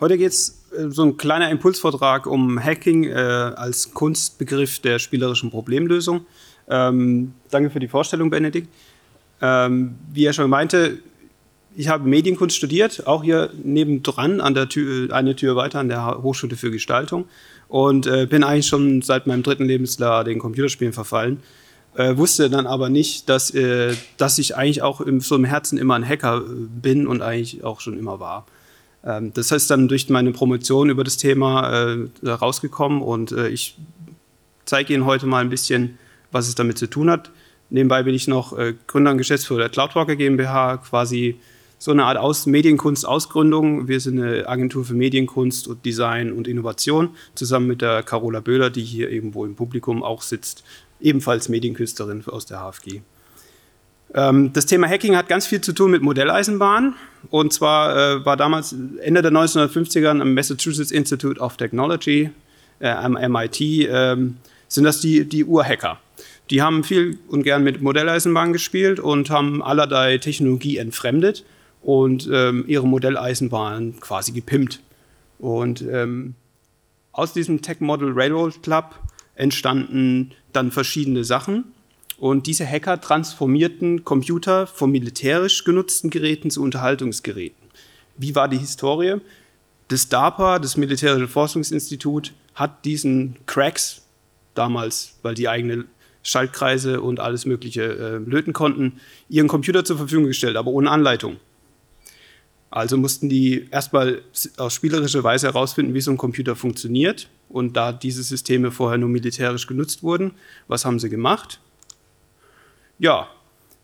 Heute geht es, so ein kleiner Impulsvortrag, um Hacking als Kunstbegriff der spielerischen Problemlösung. Danke für die Vorstellung, Benedikt. Wie er schon meinte, ich habe Medienkunst studiert, auch hier nebendran, an der Tür, eine Tür weiter, an der Hochschule für Gestaltung. Und bin eigentlich schon seit meinem 3. Lebensjahr den Computerspielen verfallen. Wusste dann aber nicht, dass ich eigentlich auch im Herzen immer ein Hacker bin und eigentlich auch schon immer war. Das ist dann durch meine Promotion über das Thema rausgekommen und ich zeige Ihnen heute mal ein bisschen, was es damit zu tun hat. Nebenbei bin ich noch Gründer und Geschäftsführer der CloudWalker GmbH, quasi so eine Art Medienkunst-Ausgründung. Wir sind eine Agentur für Medienkunst und Design und Innovation, zusammen mit der Carola Böhler, die hier irgendwo im Publikum auch sitzt, ebenfalls Medienkünstlerin aus der HFG. Das Thema Hacking hat ganz viel zu tun mit Modelleisenbahnen. Und zwar war damals Ende der 1950er am Massachusetts Institute of Technology, am MIT, sind das die Urhacker. Die haben viel und gern mit Modelleisenbahnen gespielt und haben allerlei Technologie entfremdet und ihre Modelleisenbahnen quasi gepimpt. Und aus diesem Tech Model Railroad Club entstanden dann verschiedene Sachen. Und diese Hacker transformierten Computer von militärisch genutzten Geräten zu Unterhaltungsgeräten. Wie war die Historie? Das DARPA, das Militärische Forschungsinstitut, hat diesen Cracks damals, weil die eigene Schaltkreise und alles Mögliche löten konnten, ihren Computer zur Verfügung gestellt, aber ohne Anleitung. Also mussten die erstmal auf spielerische Weise herausfinden, wie so ein Computer funktioniert. Und da diese Systeme vorher nur militärisch genutzt wurden, was haben sie gemacht? Ja,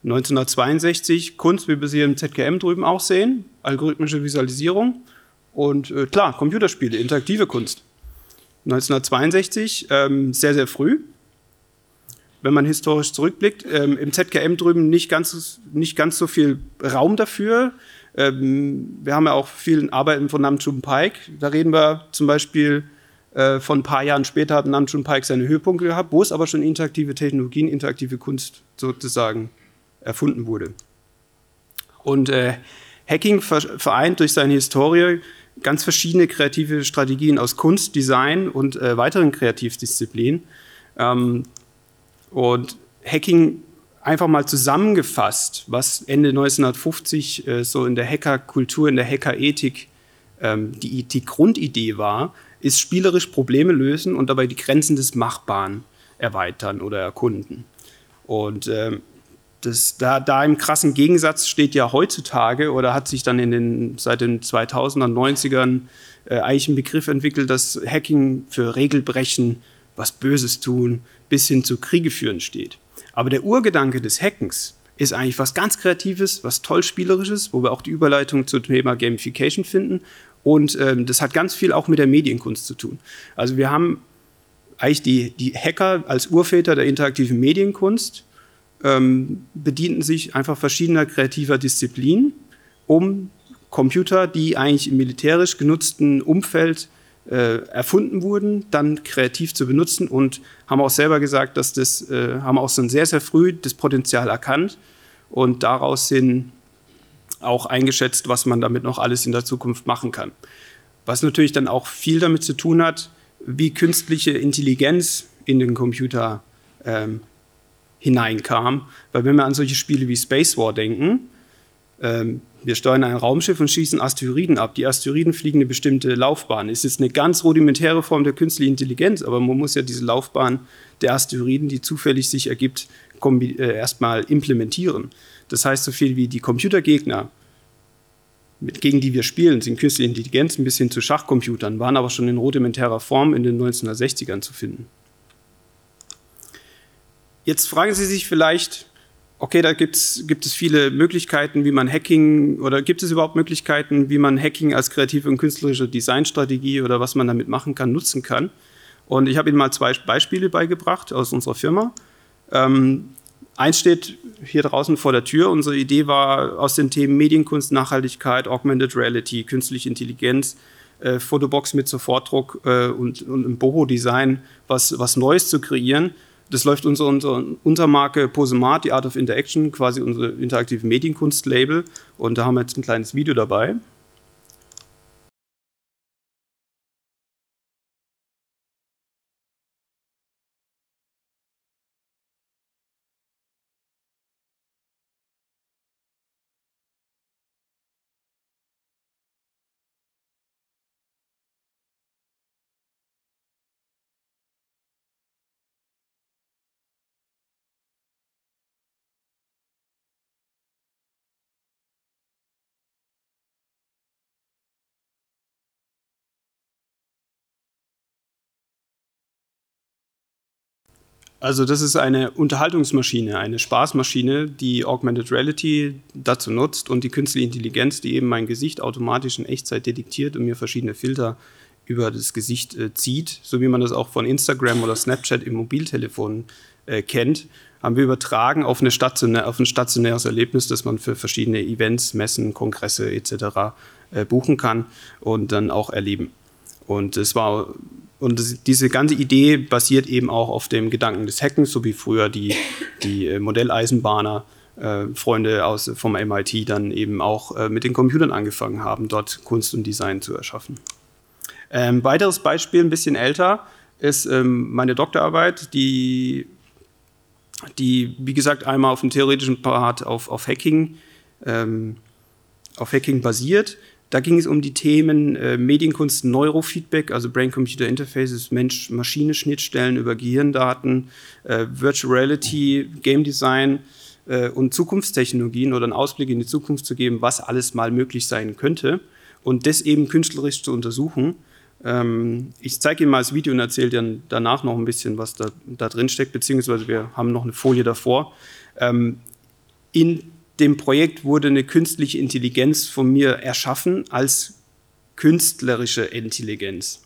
1962, Kunst, wie wir sie im ZKM drüben auch sehen, algorithmische Visualisierung und klar, Computerspiele, interaktive Kunst. 1962, sehr, sehr früh. Wenn man historisch zurückblickt, im ZKM drüben nicht ganz so viel Raum dafür. Wir haben ja auch viele Arbeiten von Nam June Paik. Da reden wir zum Beispiel von ein paar Jahren später, hat Nam June Paik seine Höhepunkte gehabt, wo es aber schon interaktive Technologien, interaktive Kunst sozusagen erfunden wurde. Und Hacking vereint durch seine Historie ganz verschiedene kreative Strategien aus Kunst, Design und weiteren Kreativdisziplinen. Und Hacking einfach mal zusammengefasst, was Ende 1950 so in der Hackerkultur, in der Hackerethik die Grundidee war, ist spielerisch Probleme lösen und dabei die Grenzen des Machbaren erweitern oder erkunden. Und da im krassen Gegensatz steht ja heutzutage oder hat sich dann seit den 2000er, 90ern eigentlich ein Begriff entwickelt, dass Hacking für Regelbrechen, was Böses tun, bis hin zu Kriege führen steht. Aber der Urgedanke des Hackens ist eigentlich was ganz Kreatives, was toll Spielerisches, wo wir auch die Überleitung zum Thema Gamification finden. Und das hat ganz viel auch mit der Medienkunst zu tun. Also wir haben eigentlich die Hacker als Urväter der interaktiven Medienkunst, bedienten sich einfach verschiedener kreativer Disziplinen, um Computer, die eigentlich im militärisch genutzten Umfeld erfunden wurden, dann kreativ zu benutzen, und haben auch selber gesagt, dass haben auch schon sehr, sehr früh das Potenzial erkannt und daraus hin auch eingeschätzt, was man damit noch alles in der Zukunft machen kann. Was natürlich dann auch viel damit zu tun hat, wie künstliche Intelligenz in den Computer hineinkam, weil wenn wir an solche Spiele wie Space War denken, wir steuern ein Raumschiff und schießen Asteroiden ab. Die Asteroiden fliegen eine bestimmte Laufbahn. Ist jetzt eine ganz rudimentäre Form der künstlichen Intelligenz, aber man muss ja diese Laufbahn der Asteroiden, die zufällig sich ergibt, erstmal implementieren. Das heißt, so viel wie die Computergegner, gegen die wir spielen, sind künstliche Intelligenz ein bisschen zu Schachcomputern, waren aber schon in rudimentärer Form in den 1960ern zu finden. Jetzt fragen Sie sich vielleicht, okay, da gibt es viele Möglichkeiten, wie man Hacking, oder gibt es überhaupt Möglichkeiten, wie man Hacking als kreative und künstlerische Designstrategie oder was man damit machen kann, nutzen kann. Und ich habe Ihnen mal 2 Beispiele beigebracht aus unserer Firma. Eins steht hier draußen vor der Tür. Unsere Idee war, aus den Themen Medienkunst, Nachhaltigkeit, Augmented Reality, künstliche Intelligenz, Fotobox mit Sofortdruck und einem Boho-Design was Neues zu kreieren. Das läuft unsere Untermarke POSEMAT, die Art of Interaction, quasi unsere interaktive Medienkunst-Label. Und da haben wir jetzt ein kleines Video dabei. Also das ist eine Unterhaltungsmaschine, eine Spaßmaschine, die Augmented Reality dazu nutzt und die künstliche Intelligenz, die eben mein Gesicht automatisch in Echtzeit detektiert und mir verschiedene Filter über das Gesicht zieht, so wie man das auch von Instagram oder Snapchat im Mobiltelefon kennt, haben wir übertragen auf, ein stationäres Erlebnis, das man für verschiedene Events, Messen, Kongresse etc. Buchen kann und dann auch erleben. Und diese ganze Idee basiert eben auch auf dem Gedanken des Hackens, so wie früher die Modelleisenbahner, Freunde vom MIT dann eben auch mit den Computern angefangen haben, dort Kunst und Design zu erschaffen. Weiteres Beispiel, ein bisschen älter, ist meine Doktorarbeit, die, wie gesagt, einmal auf dem theoretischen Part auf Hacking basiert. Da ging es um die Themen Medienkunst, Neurofeedback, also Brain-Computer-Interfaces, Mensch-Maschine-Schnittstellen über Gehirndaten, Virtual Reality, Game Design und Zukunftstechnologien oder einen Ausblick in die Zukunft zu geben, was alles mal möglich sein könnte und das eben künstlerisch zu untersuchen. Ich zeige Ihnen mal das Video und erzähle dann danach noch ein bisschen, was da drin steckt, beziehungsweise wir haben noch eine Folie davor. In dem Projekt wurde eine künstliche Intelligenz von mir erschaffen als künstlerische Intelligenz.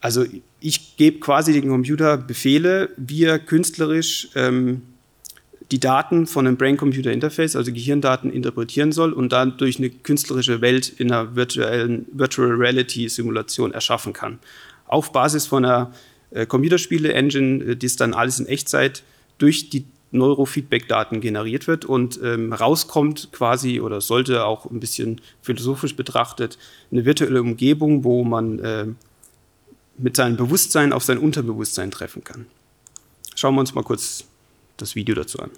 Also ich gebe quasi dem Computer Befehle, wie er künstlerisch die Daten von einem Brain-Computer-Interface, also Gehirndaten, interpretieren soll und dadurch eine künstlerische Welt in einer Virtual-Reality-Simulation erschaffen kann. Auf Basis von einer Computerspiele-Engine, die dann alles in Echtzeit durch die Neurofeedback-Daten generiert wird und rauskommt quasi oder sollte auch ein bisschen philosophisch betrachtet eine virtuelle Umgebung, wo man mit seinem Bewusstsein auf sein Unterbewusstsein treffen kann. Schauen wir uns mal kurz das Video dazu an.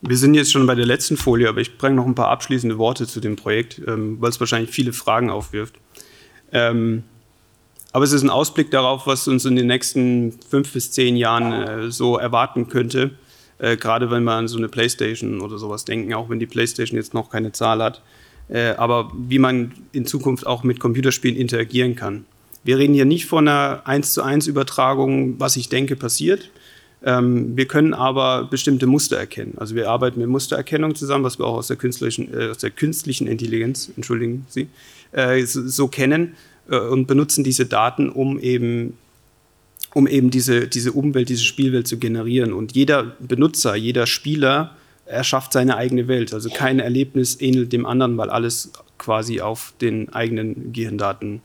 Wir sind jetzt schon bei der letzten Folie, aber ich bringe noch ein paar abschließende Worte zu dem Projekt, weil es wahrscheinlich viele Fragen aufwirft. Aber es ist ein Ausblick darauf, was uns in den nächsten 5 bis 10 Jahren so erwarten könnte, gerade wenn wir an so eine PlayStation oder sowas denken, auch wenn die PlayStation jetzt noch keine Zahl hat, aber wie man in Zukunft auch mit Computerspielen interagieren kann. Wir reden hier nicht von einer 1:1 Übertragung, was ich denke passiert. Wir können aber bestimmte Muster erkennen. Also wir arbeiten mit Mustererkennung zusammen, was wir auch aus der künstlichen Intelligenz, entschuldigen Sie, so kennen und benutzen diese Daten, um eben diese Umwelt, diese Spielwelt zu generieren. Und jeder Benutzer, jeder Spieler erschafft seine eigene Welt. Also kein Erlebnis ähnelt dem anderen, weil alles quasi auf den eigenen Gehirndaten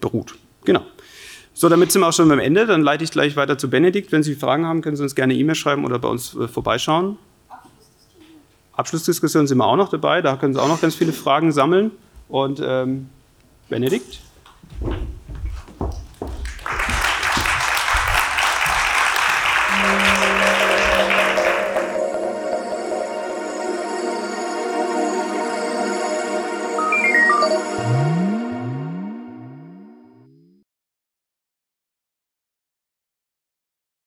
beruht. Genau. So, damit sind wir auch schon beim Ende. Dann leite ich gleich weiter zu Benedikt. Wenn Sie Fragen haben, können Sie uns gerne E-Mail schreiben oder bei uns vorbeischauen. Abschlussdiskussion sind wir auch noch dabei. Da können Sie auch noch ganz viele Fragen sammeln. Und Benedikt?